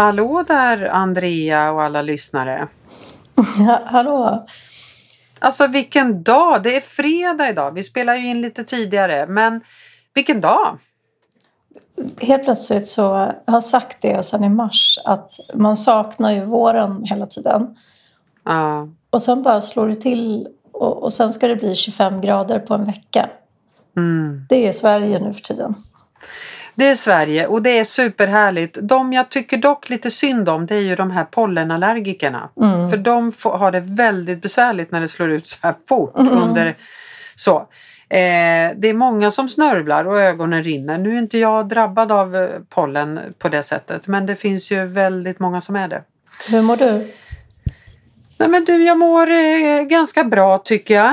Hallå där Andrea och alla lyssnare. Ja, hallå. Alltså vilken dag, det är fredag idag. Vi spelar ju in lite tidigare, men vilken dag. Helt plötsligt så har sagt det sedan i mars att man saknar ju våren hela tiden. Ja. Och sen bara slår det till och sen ska det bli 25 grader på en vecka. Mm. Det är Sverige nu för tiden. Det är Sverige och det är superhärligt. De jag tycker dock lite synd om, det är ju de här pollenallergikerna. Mm. För de har det väldigt besvärligt när det slår ut så här fort. Under, så. Det är många som snörvlar och ögonen rinner. Nu är inte jag drabbad av pollen på det sättet. Men det finns ju väldigt många som är det. Hur mår du? Nej men du, jag mår ganska bra tycker jag.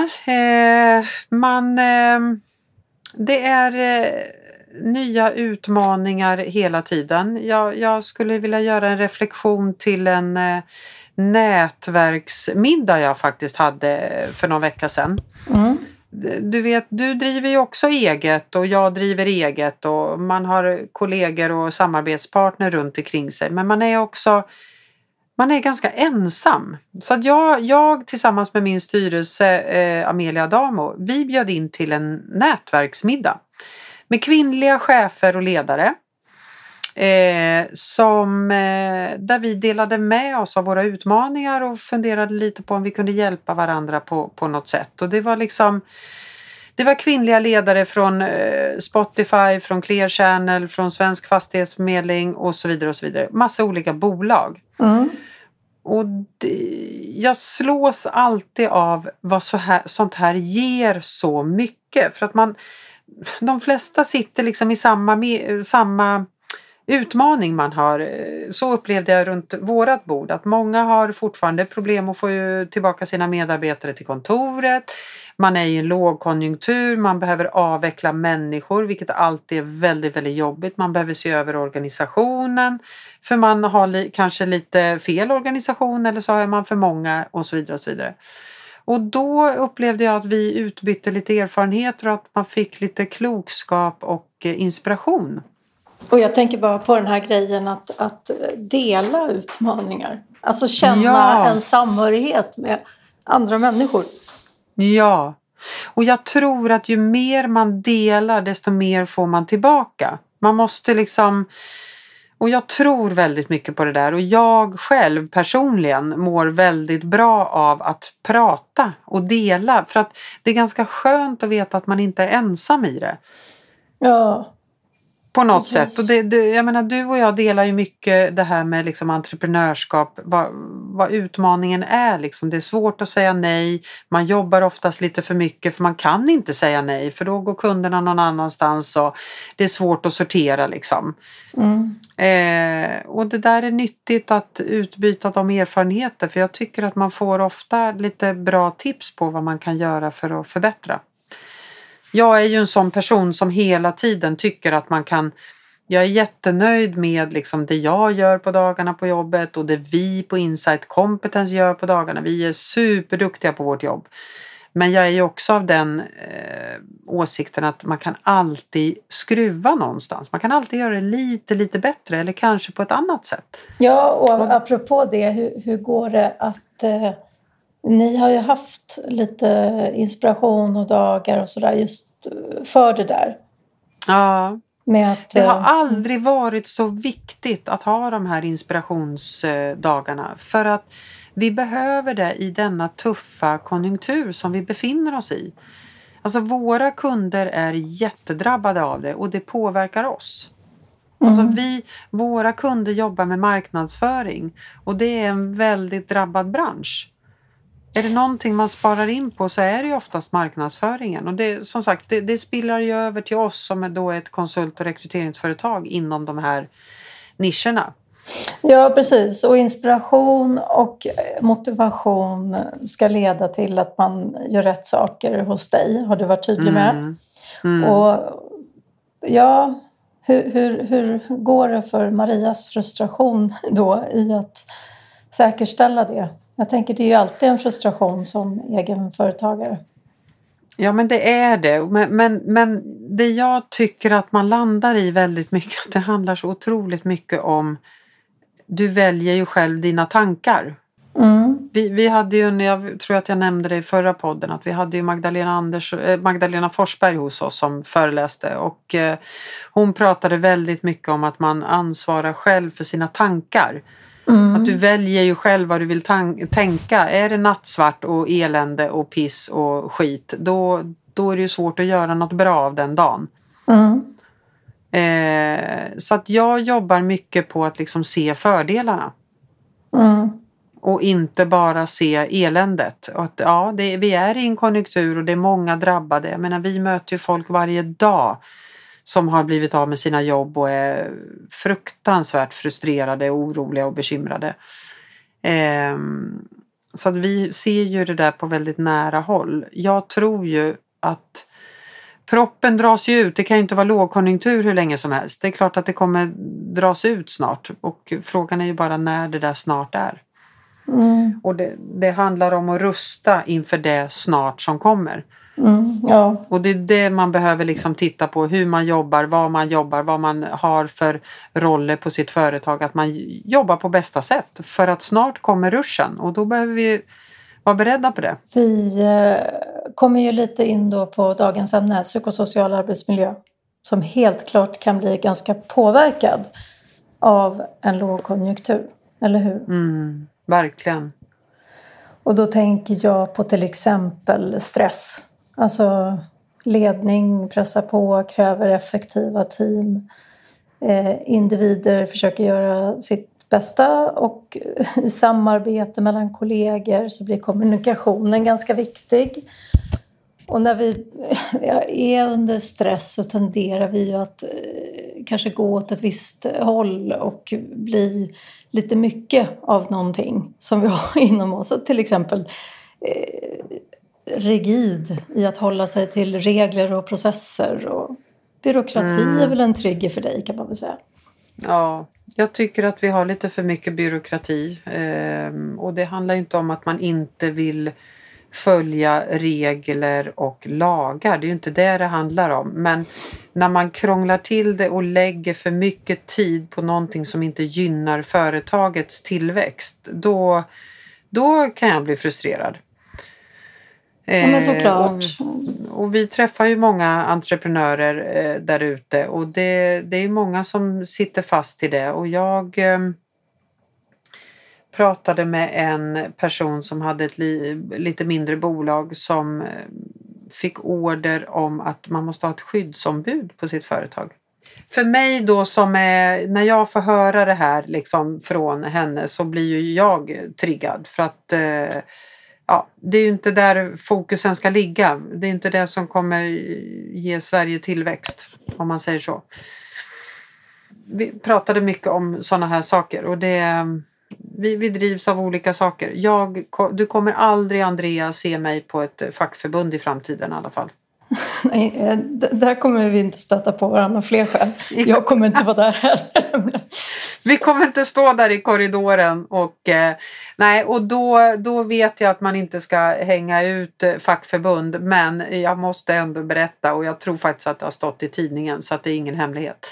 Det är... nya utmaningar hela tiden. Jag skulle vilja göra en reflektion till en nätverksmiddag jag faktiskt hade för någon vecka sedan. Mm. Du vet, du driver ju också eget och jag driver eget och man har kollegor och samarbetspartner runt omkring sig. Men man är också, man är ganska ensam. Så att jag tillsammans med min styrelse Amelia Adamo, vi bjöd in till en nätverksmiddag. Med kvinnliga chefer och ledare där vi delade med oss av våra utmaningar och funderade lite på om vi kunde hjälpa varandra på något sätt. Och det var liksom, det var kvinnliga ledare från Spotify, från Clear Channel, från Svensk Fastighetsförmedling och så vidare och så vidare. Massa olika bolag. Mm. Och jag slås alltid av vad sånt här ger så mycket för att man... De flesta sitter liksom i samma utmaning man har. Så upplevde jag runt vårat bord. Att många har fortfarande problem att få tillbaka sina medarbetare till kontoret. Man är i en lågkonjunktur. Man behöver avveckla människor. Vilket alltid är väldigt, väldigt jobbigt. Man behöver se över organisationen. För man har kanske lite fel organisation. Eller så är man för många och så vidare och så vidare. Och då upplevde jag att vi utbytte lite erfarenheter och att man fick lite klokskap och inspiration. Och jag tänker bara på den här grejen att dela utmaningar. Alltså känna en samhörighet med andra människor. Ja, och jag tror att ju mer man delar desto mer får man tillbaka. Man måste liksom... Och jag tror väldigt mycket på det där och jag själv personligen mår väldigt bra av att prata och dela. För att det är ganska skönt att veta att man inte är ensam i det. Ja. På något sätt. Och jag menar, du och jag delar ju mycket det här med liksom entreprenörskap. Vad utmaningen är liksom. Det är svårt att säga nej. Man jobbar oftast lite för mycket för man kan inte säga nej. För då går kunderna någon annanstans och det är svårt att sortera liksom. Mm. Och det där är nyttigt att utbyta de erfarenheter. För jag tycker att man får ofta lite bra tips på vad man kan göra för att förbättra. Jag är ju en sån person som hela tiden tycker att man kan... Jag är jättenöjd med liksom det jag gör på dagarna på jobbet och det vi på Insight Competence gör på dagarna. Vi är superduktiga på vårt jobb. Men jag är ju också av den åsikten att man kan alltid skruva någonstans. Man kan alltid göra det lite bättre eller kanske på ett annat sätt. Ja, och apropå det, hur går det att... Ni har ju haft lite inspiration och dagar och sådär just för det där. Ja, med att, det har aldrig varit så viktigt att ha de här inspirationsdagarna. För att vi behöver det i denna tuffa konjunktur som vi befinner oss i. Alltså våra kunder är jättedrabbade av det och det påverkar oss. Mm. Alltså våra kunder jobbar med marknadsföring och det är en väldigt drabbad bransch. Är det någonting man sparar in på så är det ju oftast marknadsföringen. Och det, som sagt, det spillar ju över till oss som är då ett konsult- och rekryteringsföretag inom de här nischerna. Ja, precis. Och inspiration och motivation ska leda till att man gör rätt saker hos dig. Har du varit tydlig med? Mm. Och ja, hur går det för Marias frustration då i att säkerställa det? Jag tänker det är ju alltid en frustration som egenföretagare. Ja men det är det. Men det jag tycker att man landar i väldigt mycket. Att det handlar så otroligt mycket om du väljer ju själv dina tankar. Mm. Vi hade ju, jag tror att jag nämnde det i förra podden, att vi hade ju Magdalena Forsberg hos oss som föreläste, och hon pratade väldigt mycket om att man ansvarar själv för sina tankar. Mm. Att du väljer ju själv vad du vill tänka. Är det nattsvart och elände och piss och skit, då är det ju svårt att göra något bra av den dagen. Mm. Så att jag jobbar mycket på att liksom se fördelarna. Mm. Och inte bara se eländet. Och att, ja, vi är i en konjunktur och det är många drabbade. Jag menar, vi möter ju folk varje dag som har blivit av med sina jobb och är fruktansvärt frustrerade, oroliga och bekymrade. Så att vi ser ju det där på väldigt nära håll. Jag tror ju att proppen dras ju ut. Det kan ju inte vara lågkonjunktur hur länge som helst. Det är klart att det kommer dras ut snart. Och frågan är ju bara när det där snart är. Mm. Och det handlar om att rusta inför det snart som kommer. Mm, ja. Och det är det man behöver liksom titta på, hur man jobbar, vad man har för roller på sitt företag, att man jobbar på bästa sätt, för att snart kommer ruschen och då behöver vi vara beredda på det. Vi kommer ju lite in då på dagens ämne, psykosocial arbetsmiljö, som helt klart kan bli ganska påverkad av en lågkonjunktur, eller hur? Mm, verkligen. Och då tänker jag på till exempel stress. Alltså ledning pressar på, kräver effektiva team. Individer försöker göra sitt bästa, och i samarbete mellan kollegor så blir kommunikationen ganska viktig. Och när vi är under stress så tenderar vi ju att kanske gå åt ett visst håll och bli lite mycket av någonting som vi har inom oss. Till exempel rigid i att hålla sig till regler och processer, och byråkrati är väl en trigger för dig, kan man väl säga. Ja, jag tycker att vi har lite för mycket byråkrati, och det handlar inte om att man inte vill följa regler och lagar, det är ju inte det handlar om, men när man krånglar till det och lägger för mycket tid på någonting som inte gynnar företagets tillväxt, då kan jag bli frustrerad. Ja, men såklart. Och vi träffar ju många entreprenörer där ute, och det är många som sitter fast i det, och jag pratade med en person som hade ett lite mindre bolag som fick order om att man måste ha ett skyddsombud på sitt företag. För mig då, som är, när jag får höra det här liksom från henne, så blir ju jag triggad, för att ja, det är ju inte där fokusen ska ligga. Det är inte det som kommer ge Sverige tillväxt, om man säger så. Vi pratade mycket om sådana här saker, och vi drivs av olika saker. Du kommer aldrig, Andrea, se mig på ett fackförbund i framtiden i alla fall. Nej, där kommer vi inte stöta på varandra fler skäl. Jag kommer inte vara där heller. Vi kommer inte stå där i korridoren. Och, nej, och då vet jag att man inte ska hänga ut fackförbund. Men jag måste ändå berätta, och jag tror faktiskt att det har stått i tidningen, så att det är ingen hemlighet.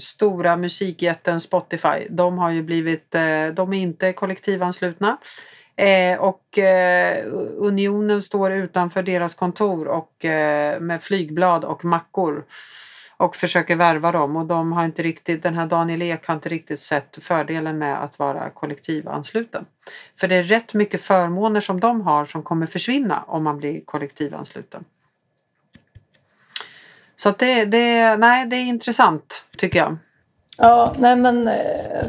Stora musikjätten Spotify, de har ju blivit, de är inte kollektivanslutna, och unionen står utanför deras kontor och med flygblad och mackor och försöker värva dem, och de har inte riktigt, den här Daniel Ek har inte riktigt sett fördelen med att vara kollektivansluten, för det är rätt mycket förmåner som de har som kommer försvinna om man blir kollektivansluten. Så att nej, det är intressant, tycker jag. Ja, nej men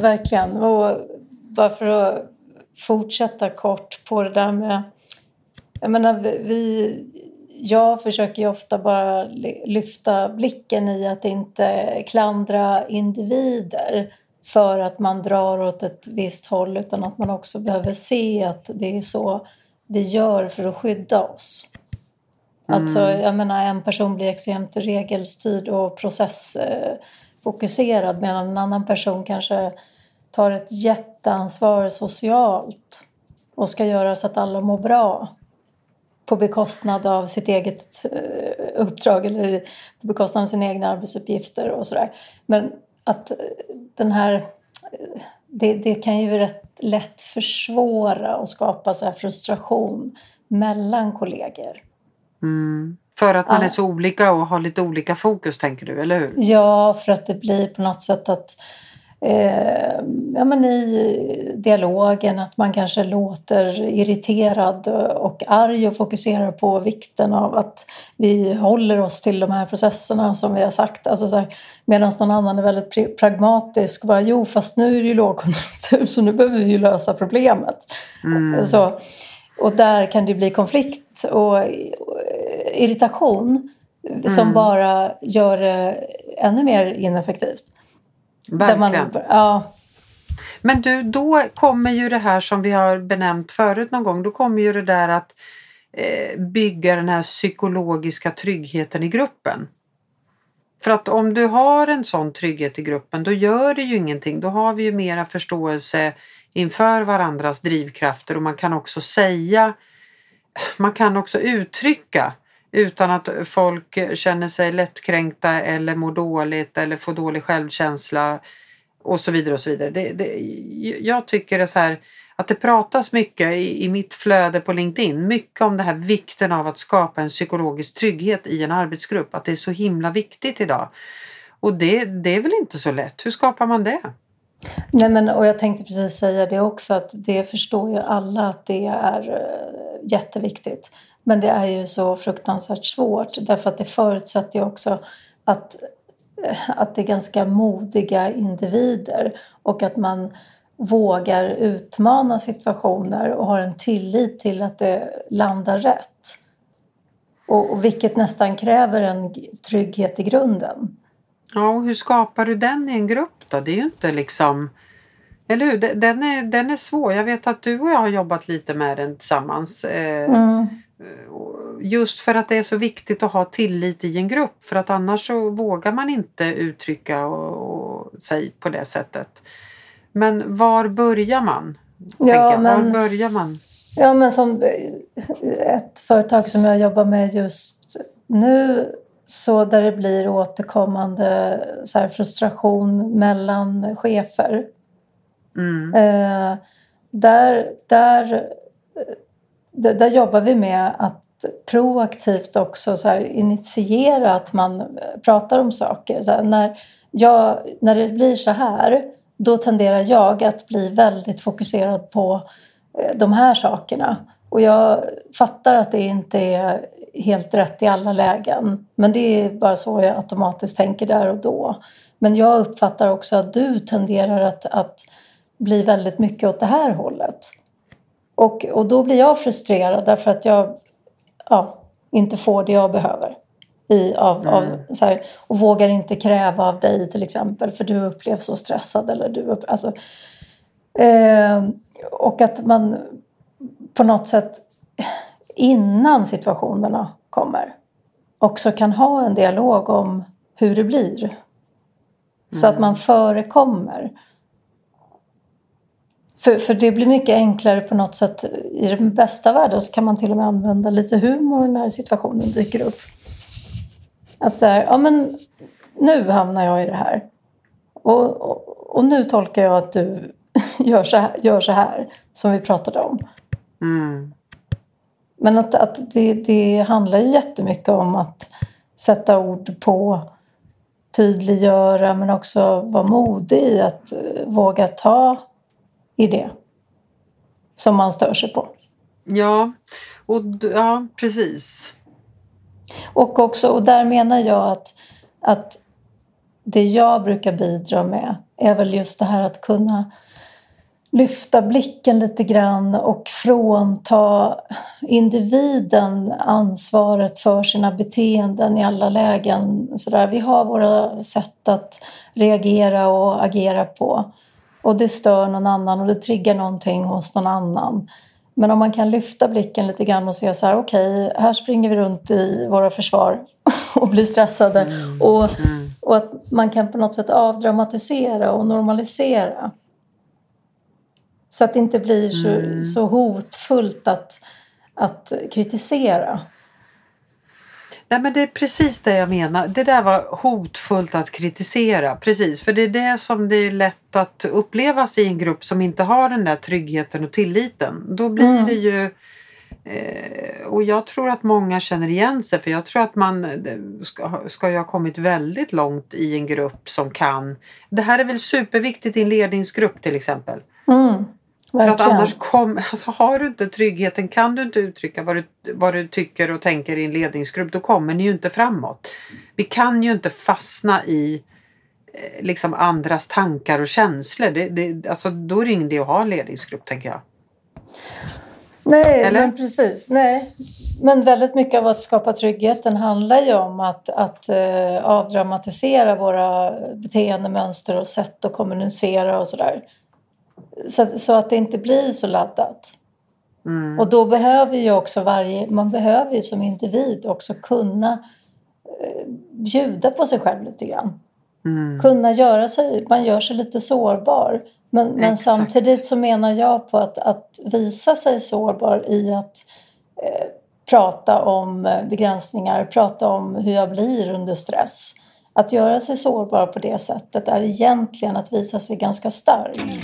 verkligen. Och bara för att fortsätta kort på det där med... Jag menar, jag försöker ju ofta bara lyfta blicken i att inte klandra individer för att man drar åt ett visst håll, utan att man också behöver se att det är så vi gör för att skydda oss. Alltså, jag menar, en person blir extremt regelstyrd och processfokuserad, medan en annan person kanske tar ett jätteansvar socialt och ska göra så att alla mår bra på bekostnad av sitt eget uppdrag eller på bekostnad av sina egna arbetsuppgifter och sådär. Men att den här, det kan ju rätt lätt försvåra och skapa så här frustration mellan kollegor. Mm. För att man är så olika och har lite olika fokus, tänker du, eller hur? Ja, för att det blir på något sätt att i dialogen att man kanske låter irriterad och arg och fokuserar på vikten av att vi håller oss till de här processerna som vi har sagt. Alltså så här, medan någon annan är väldigt pragmatisk och bara, jo fast nu är det ju lågkonjunktur så nu behöver vi ju lösa problemet. Mm. Så, och där kan det bli konflikt och irritation som bara gör det ännu mer ineffektivt. Verkligen. Men du, då kommer ju det här som vi har benämnt förut någon gång. Då kommer ju det där att bygga den här psykologiska tryggheten i gruppen. För att om du har en sån trygghet i gruppen, då gör det ju ingenting. Då har vi ju mera förståelse inför varandras drivkrafter. Och man kan också säga, man kan också uttrycka utan att folk känner sig lättkränkta eller mår dåligt eller får dålig självkänsla och så vidare och så vidare. Jag tycker det så här, att det pratas mycket i mitt flöde på LinkedIn, mycket om det här vikten av att skapa en psykologisk trygghet i en arbetsgrupp, att det är så himla viktigt idag. Och det är väl inte så lätt. Hur skapar man det? Nej, men och jag tänkte precis säga det också, att det förstår ju alla att det är jätteviktigt. Men det är ju så fruktansvärt svårt, därför att det förutsätter ju också att det är ganska modiga individer och att man vågar utmana situationer och har en tillit till att det landar rätt. Och vilket nästan kräver en trygghet i grunden. Ja, och hur skapar du den i en grupp då? Det är ju inte liksom... Eller hur? Den är svår. Jag vet att du och jag har jobbat lite med den tillsammans. Just för att det är så viktigt att ha tillit i en grupp. För att annars så vågar man inte uttrycka och sig på det sättet. Men var börjar man? Ja, men som ett företag som jag jobbar med just nu... Så där det blir återkommande så här, frustration mellan chefer. Mm. Där jobbar vi med att proaktivt också så här, initiera att man pratar om saker. Så här, när det blir så här, då tenderar jag att bli väldigt fokuserad på de här sakerna. Och jag fattar att det inte är helt rätt i alla lägen. Men det är bara så jag automatiskt tänker där och då. Men jag uppfattar också att du tenderar att bli väldigt mycket åt det här hållet. Och då blir jag frustrerad därför att jag inte får det jag behöver. Och vågar inte kräva av dig till exempel. För du upplevs så stressad. Eller och att man... på något sätt innan situationerna kommer också kan ha en dialog om hur det blir. Så att man förekommer. För det blir mycket enklare på något sätt. I den bästa världen så kan man till och med använda lite humor när situationen dyker upp. Att så här, nu hamnar jag i det här. Och nu tolkar jag att du gör så här som vi pratade om. Mm. Men att det handlar ju jättemycket om att sätta ord på, tydliggöra, men också vara modig i att våga ta i det som man stör sig på. Ja, precis. Och där menar jag att det jag brukar bidra med är väl just det här att kunna lyfta blicken lite grann och frånta individen ansvaret för sina beteenden i alla lägen. Så där. Vi har våra sätt att reagera och agera på. Och det stör någon annan och det triggar någonting hos någon annan. Men om man kan lyfta blicken lite grann och se så här, okej, här springer vi runt i våra försvar och blir stressade. Och att man kan på något sätt avdramatisera och normalisera. Så att det inte blir så hotfullt att kritisera. Nej, men det är precis det jag menar. Det där var hotfullt att kritisera. Precis, för det är det som det är lätt att upplevas i en grupp som inte har den där tryggheten och tilliten. Då blir det ju... Och jag tror att många känner igen sig, för jag tror att man ska ju ha kommit väldigt långt i en grupp som kan. Det här är väl superviktigt i en ledningsgrupp till exempel. Mm, för att annars alltså har du inte tryggheten, kan du inte uttrycka vad du tycker och tänker i en ledningsgrupp, då kommer ni ju inte framåt. Vi kan ju inte fastna i liksom andras tankar och känslor. Alltså, då är det ingen idé att ha en ledningsgrupp, tänker jag. Nej, eller? Men precis. Nej. Men väldigt mycket av att skapa tryggheten handlar ju om att avdramatisera våra beteendemönster och sätt att kommunicera och sådär. Så att det inte blir så laddat. Mm. Och då behöver ju också man behöver ju som individ också kunna bjuda på sig själv lite grann. Mm. Kunna göra sig, man gör sig lite sårbar. Men samtidigt så menar jag på att visa sig sårbar i att prata om begränsningar, prata om hur jag blir under stress. Att göra sig sårbar på det sättet är egentligen att visa sig ganska stark.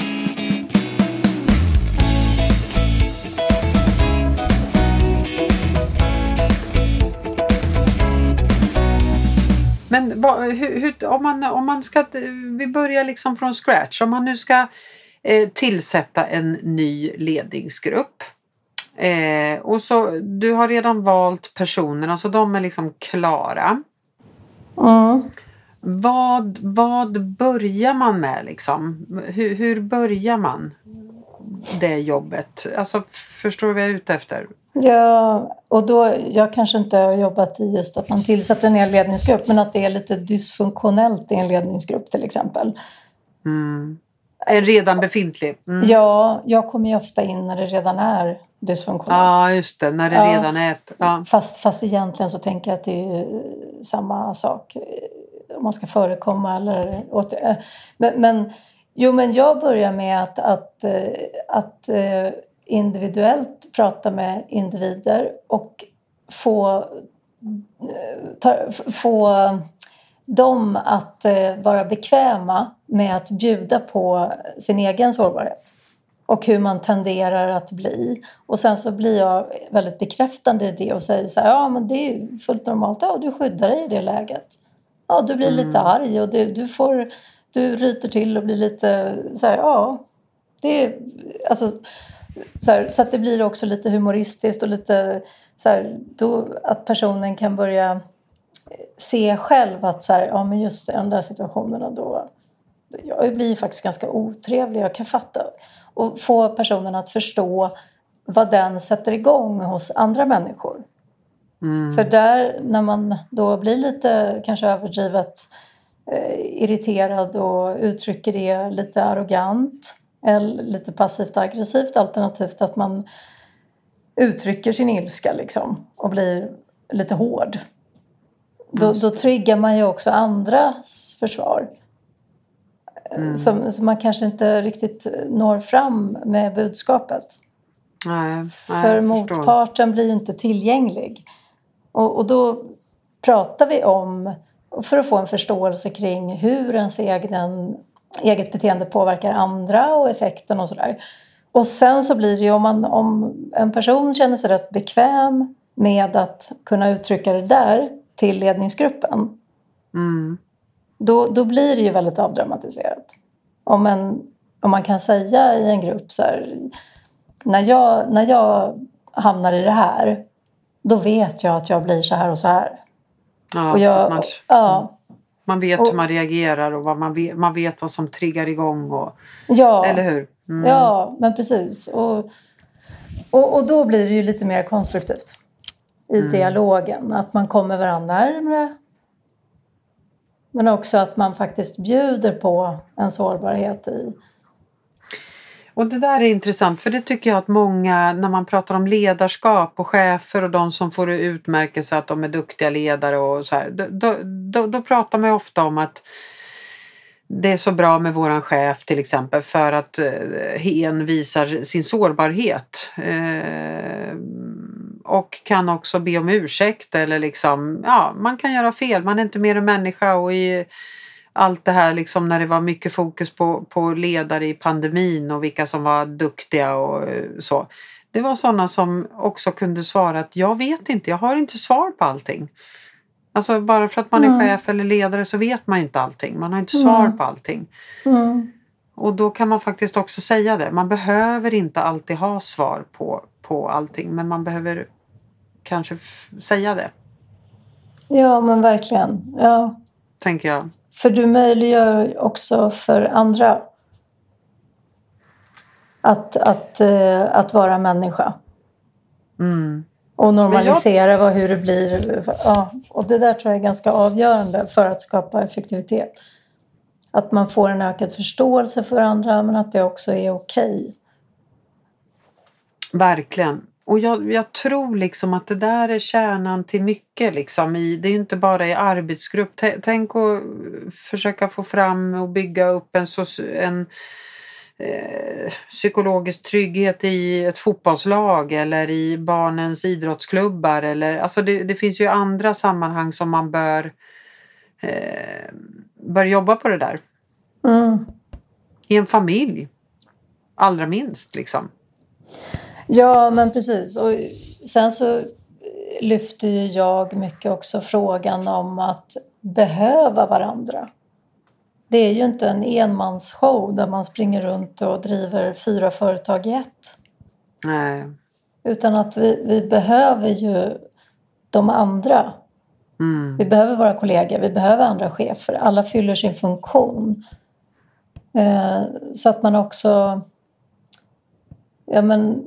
Men om man ska, vi börjar liksom från scratch. Om man nu ska tillsätta en ny ledningsgrupp. Och så, du har redan valt personerna så de är liksom klara. Mm. Vad börjar man med liksom? Hur börjar man det jobbet? Alltså, förstår du vad jag är ute efter? Ja, och då, jag kanske inte har jobbat i just att man tillsätter en ledningsgrupp, men att det är lite dysfunktionellt i en ledningsgrupp till exempel. Mm. En redan befintlig. Mm. Ja, jag kommer ju ofta in när det redan är dysfunktionellt. Ja, just det, när det redan är ett... Ja. Fast egentligen så tänker jag att det är samma sak, om man ska förekomma eller... Men jag börjar med att individuellt prata med individer och få dem att vara bekväma med att bjuda på sin egen sårbarhet och hur man tenderar att bli. Och sen så blir jag väldigt bekräftande i det och säger så här, ja men det är ju fullt normalt, ja du skyddar dig i det läget. Ja, du blir lite arg och du ryter till och blir lite så här, ja det är alltså... Så att det blir också lite humoristiskt och lite så här, då att personen kan börja se själv att så här, ja men just i den där situationen då, jag blir faktiskt ganska otrevlig, jag kan fatta. Och få personen att förstå vad den sätter igång hos andra människor. Mm. För där, när man då blir lite kanske överdrivet irriterad och uttrycker det lite arrogant, eller lite passivt aggressivt, alternativt att man uttrycker sin ilska liksom, och blir lite hård. Då triggar man ju också andras försvar. Mm. Som man kanske inte riktigt når fram med budskapet. Nej, för motparten blir ju inte tillgänglig. Och då pratar vi om, för att få en förståelse kring hur ens eget beteende påverkar andra och effekten och sådär. Och sen så blir det ju om en person känner sig rätt bekväm med att kunna uttrycka det där till ledningsgruppen. Mm. Då blir det ju väldigt avdramatiserat. Om man kan säga i en grupp så här, när jag hamnar i det här, då vet jag att jag blir så här och så här. Ja, och man vet hur man reagerar och vad man vet vad som triggar igång. Eller hur? Mm. Ja, men precis. Och då blir det ju lite mer konstruktivt i dialogen. Att man kommer varandra närmare. Men också att man faktiskt bjuder på en sårbarhet i. Och det där är intressant, för det tycker jag att många, när man pratar om ledarskap och chefer och de som får utmärka sig att de är duktiga ledare och så här, då pratar man ofta om att det är så bra med våran chef till exempel för att hen visar sin sårbarhet. och kan också be om ursäkt eller liksom, ja, man kan göra fel, man är inte mer än människa. Och i allt det här liksom, när det var mycket fokus på ledare i pandemin och vilka som var duktiga och så. Det var sådana som också kunde svara att jag vet inte, jag har inte svar på allting. Alltså bara för att man är chef eller ledare så vet man inte allting. Man har inte svar på allting. Mm. Och då kan man faktiskt också säga det. Man behöver inte alltid ha svar på allting. Men man behöver kanske säga det. Ja, men verkligen. Ja. Tänker jag. För du möjliggör också för andra att vara människa. Mm. Och normalisera hur det blir. Ja, och det där tror jag är ganska avgörande för att skapa effektivitet. Att man får en ökad förståelse för andra, men att det också är okej. Verkligen. Och jag tror liksom att det där är kärnan till mycket. Liksom. Det är ju inte bara i arbetsgrupp. Tänk att försöka få fram och bygga upp en psykologisk trygghet i ett fotbollslag eller i barnens idrottsklubbar eller, alltså det finns ju andra sammanhang som man bör jobba på det där i en familj allra minst liksom. Ja, men precis. Och sen så lyfter ju jag mycket också frågan om att behöva varandra. Det är ju inte en enmansshow där man springer runt och driver 4 företag i ett. Nej. Utan att vi behöver ju de andra. Mm. Vi behöver våra kollegor, vi behöver andra chefer. Alla fyller sin funktion. Så att man också... Ja men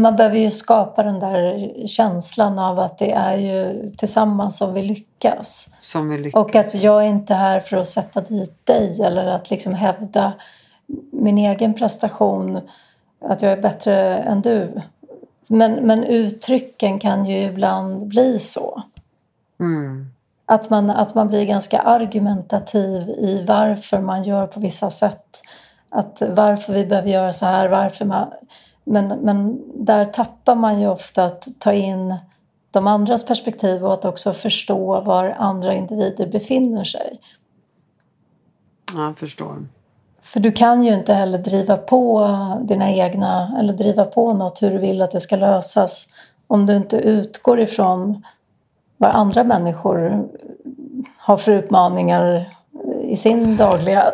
man behöver ju skapa den där känslan av att det är ju tillsammans som vi lyckas. Och att jag är inte här för att sätta dit dig eller att liksom hävda min egen prestation, att jag är bättre än du. Men uttrycken kan ju ibland bli så. Mm. Att man blir ganska argumentativ i varför man gör på vissa sätt. Att varför vi behöver göra så här, varför man... Men där tappar man ju ofta att ta in de andras perspektiv och att också förstå var andra individer befinner sig. Ja, jag förstår. För du kan ju inte heller driva på dina egna eller driva på något hur du vill att det ska lösas om du inte utgår ifrån vad andra människor har för utmaningar i sin dagliga...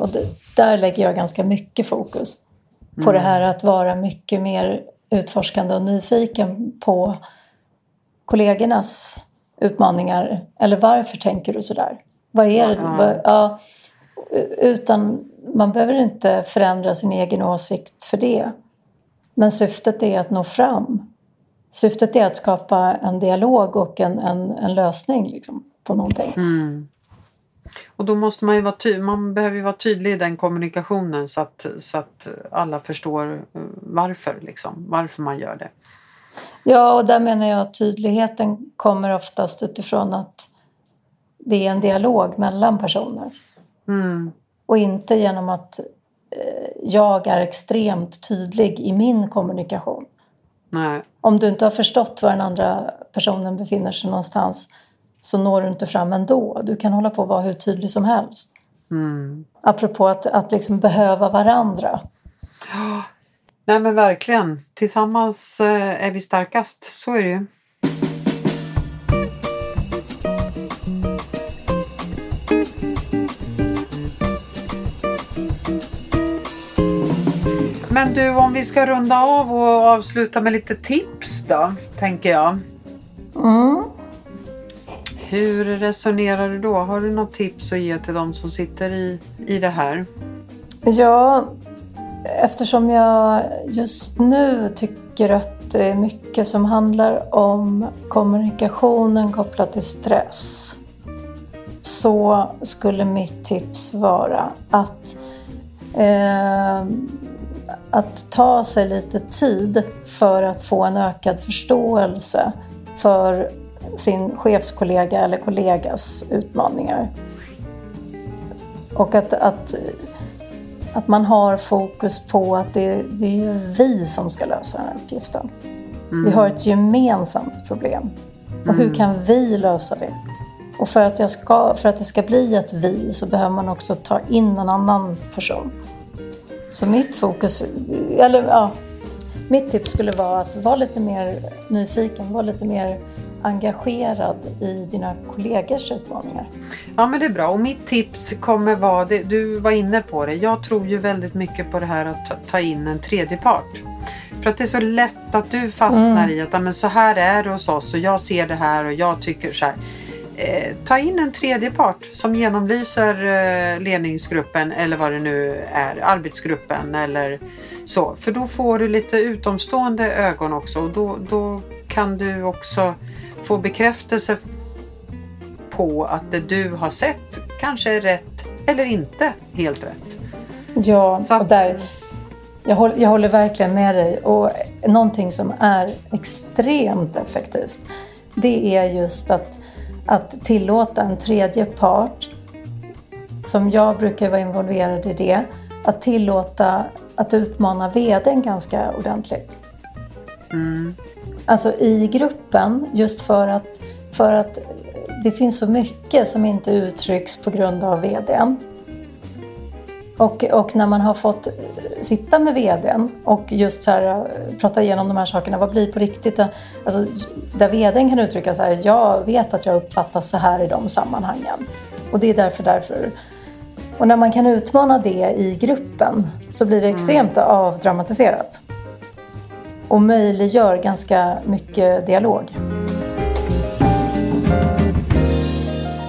och där lägger jag ganska mycket fokus. På det här att vara mycket mer utforskande och nyfiken på kollegornas utmaningar. Eller varför tänker du sådär? Vad är det? Ja, utan man behöver inte förändra sin egen åsikt för det. Men syftet är att nå fram. Syftet är att skapa en dialog och en lösning liksom, på någonting. Mm. Och då måste man ju man behöver ju vara tydlig i den kommunikationen så att alla förstår varför liksom, varför man gör det. Ja, och där menar jag att tydligheten kommer oftast utifrån att det är en dialog mellan personer. Mm. Och inte genom att jag är extremt tydlig i min kommunikation. Nej. Om du inte har förstått var den andra personen befinner sig någonstans, så når du inte fram ändå. Du kan hålla på och vara hur tydlig som helst. Mm. Apropå att liksom behöva varandra. Oh, nej men verkligen. Tillsammans är vi starkast. Så är det ju. Men du, om vi ska runda av och avsluta med lite tips då, tänker jag. Mm. Hur resonerar du då? Har du något tips att ge till de som sitter i det här? Ja, eftersom jag just nu tycker att det är mycket som handlar om kommunikationen kopplat till stress, så skulle mitt tips vara att ta sig lite tid för att få en ökad förståelse för sin chefskollega eller kollegas utmaningar. Och att Att man har fokus på att det är ju vi som ska lösa den här uppgiften. Mm. Vi har ett gemensamt problem. Och hur kan vi lösa det? Och för att det ska bli ett vi så behöver man också ta in en annan person. Så mitt tips skulle vara att vara lite mer nyfiken, vara lite mer engagerad i dina kollegors utmaningar. Ja, men det är bra. Och mitt tips kommer vara, du var inne på det, jag tror ju väldigt mycket på det här att ta in en tredje part. För att det är så lätt att du fastnar i att men så här är det hos oss och jag ser det här och jag tycker så här. Ta in en tredje part som genomlyser ledningsgruppen eller vad det nu är, arbetsgruppen eller så. För då får du lite utomstående ögon också och då kan du också få bekräftelse på att det du har sett kanske är rätt eller inte helt rätt. Ja, så att, och där, jag håller verkligen med dig och någonting som är extremt effektivt det är just att tillåta en tredje part, som jag brukar vara involverad i det, att tillåta att utmana vd:n ganska ordentligt. Mm. Alltså i gruppen, just för att det finns så mycket som inte uttrycks på grund av vd:n. Och när man har fått sitta med vd:n och just så här, prata igenom de här sakerna, vad blir på riktigt? Alltså, där vd:n kan uttrycka så här, jag vet att jag uppfattas så här i de sammanhangen. Och det är därför. Och när man kan utmana det i gruppen så blir det extremt avdramatiserat. Och möjliggör ganska mycket dialog.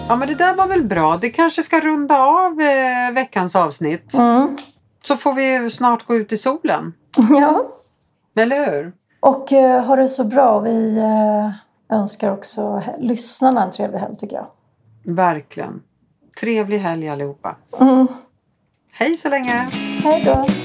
Ja, men det där var väl bra. Det kanske ska runda av veckans avsnitt. Mm. Så får vi snart gå ut i solen. Ja. Eller hur? Och har det så bra. Vi önskar också lyssnarna en trevlig helg tycker jag. Verkligen. Trevlig helg allihopa. Mm. Hej så länge. Hej då.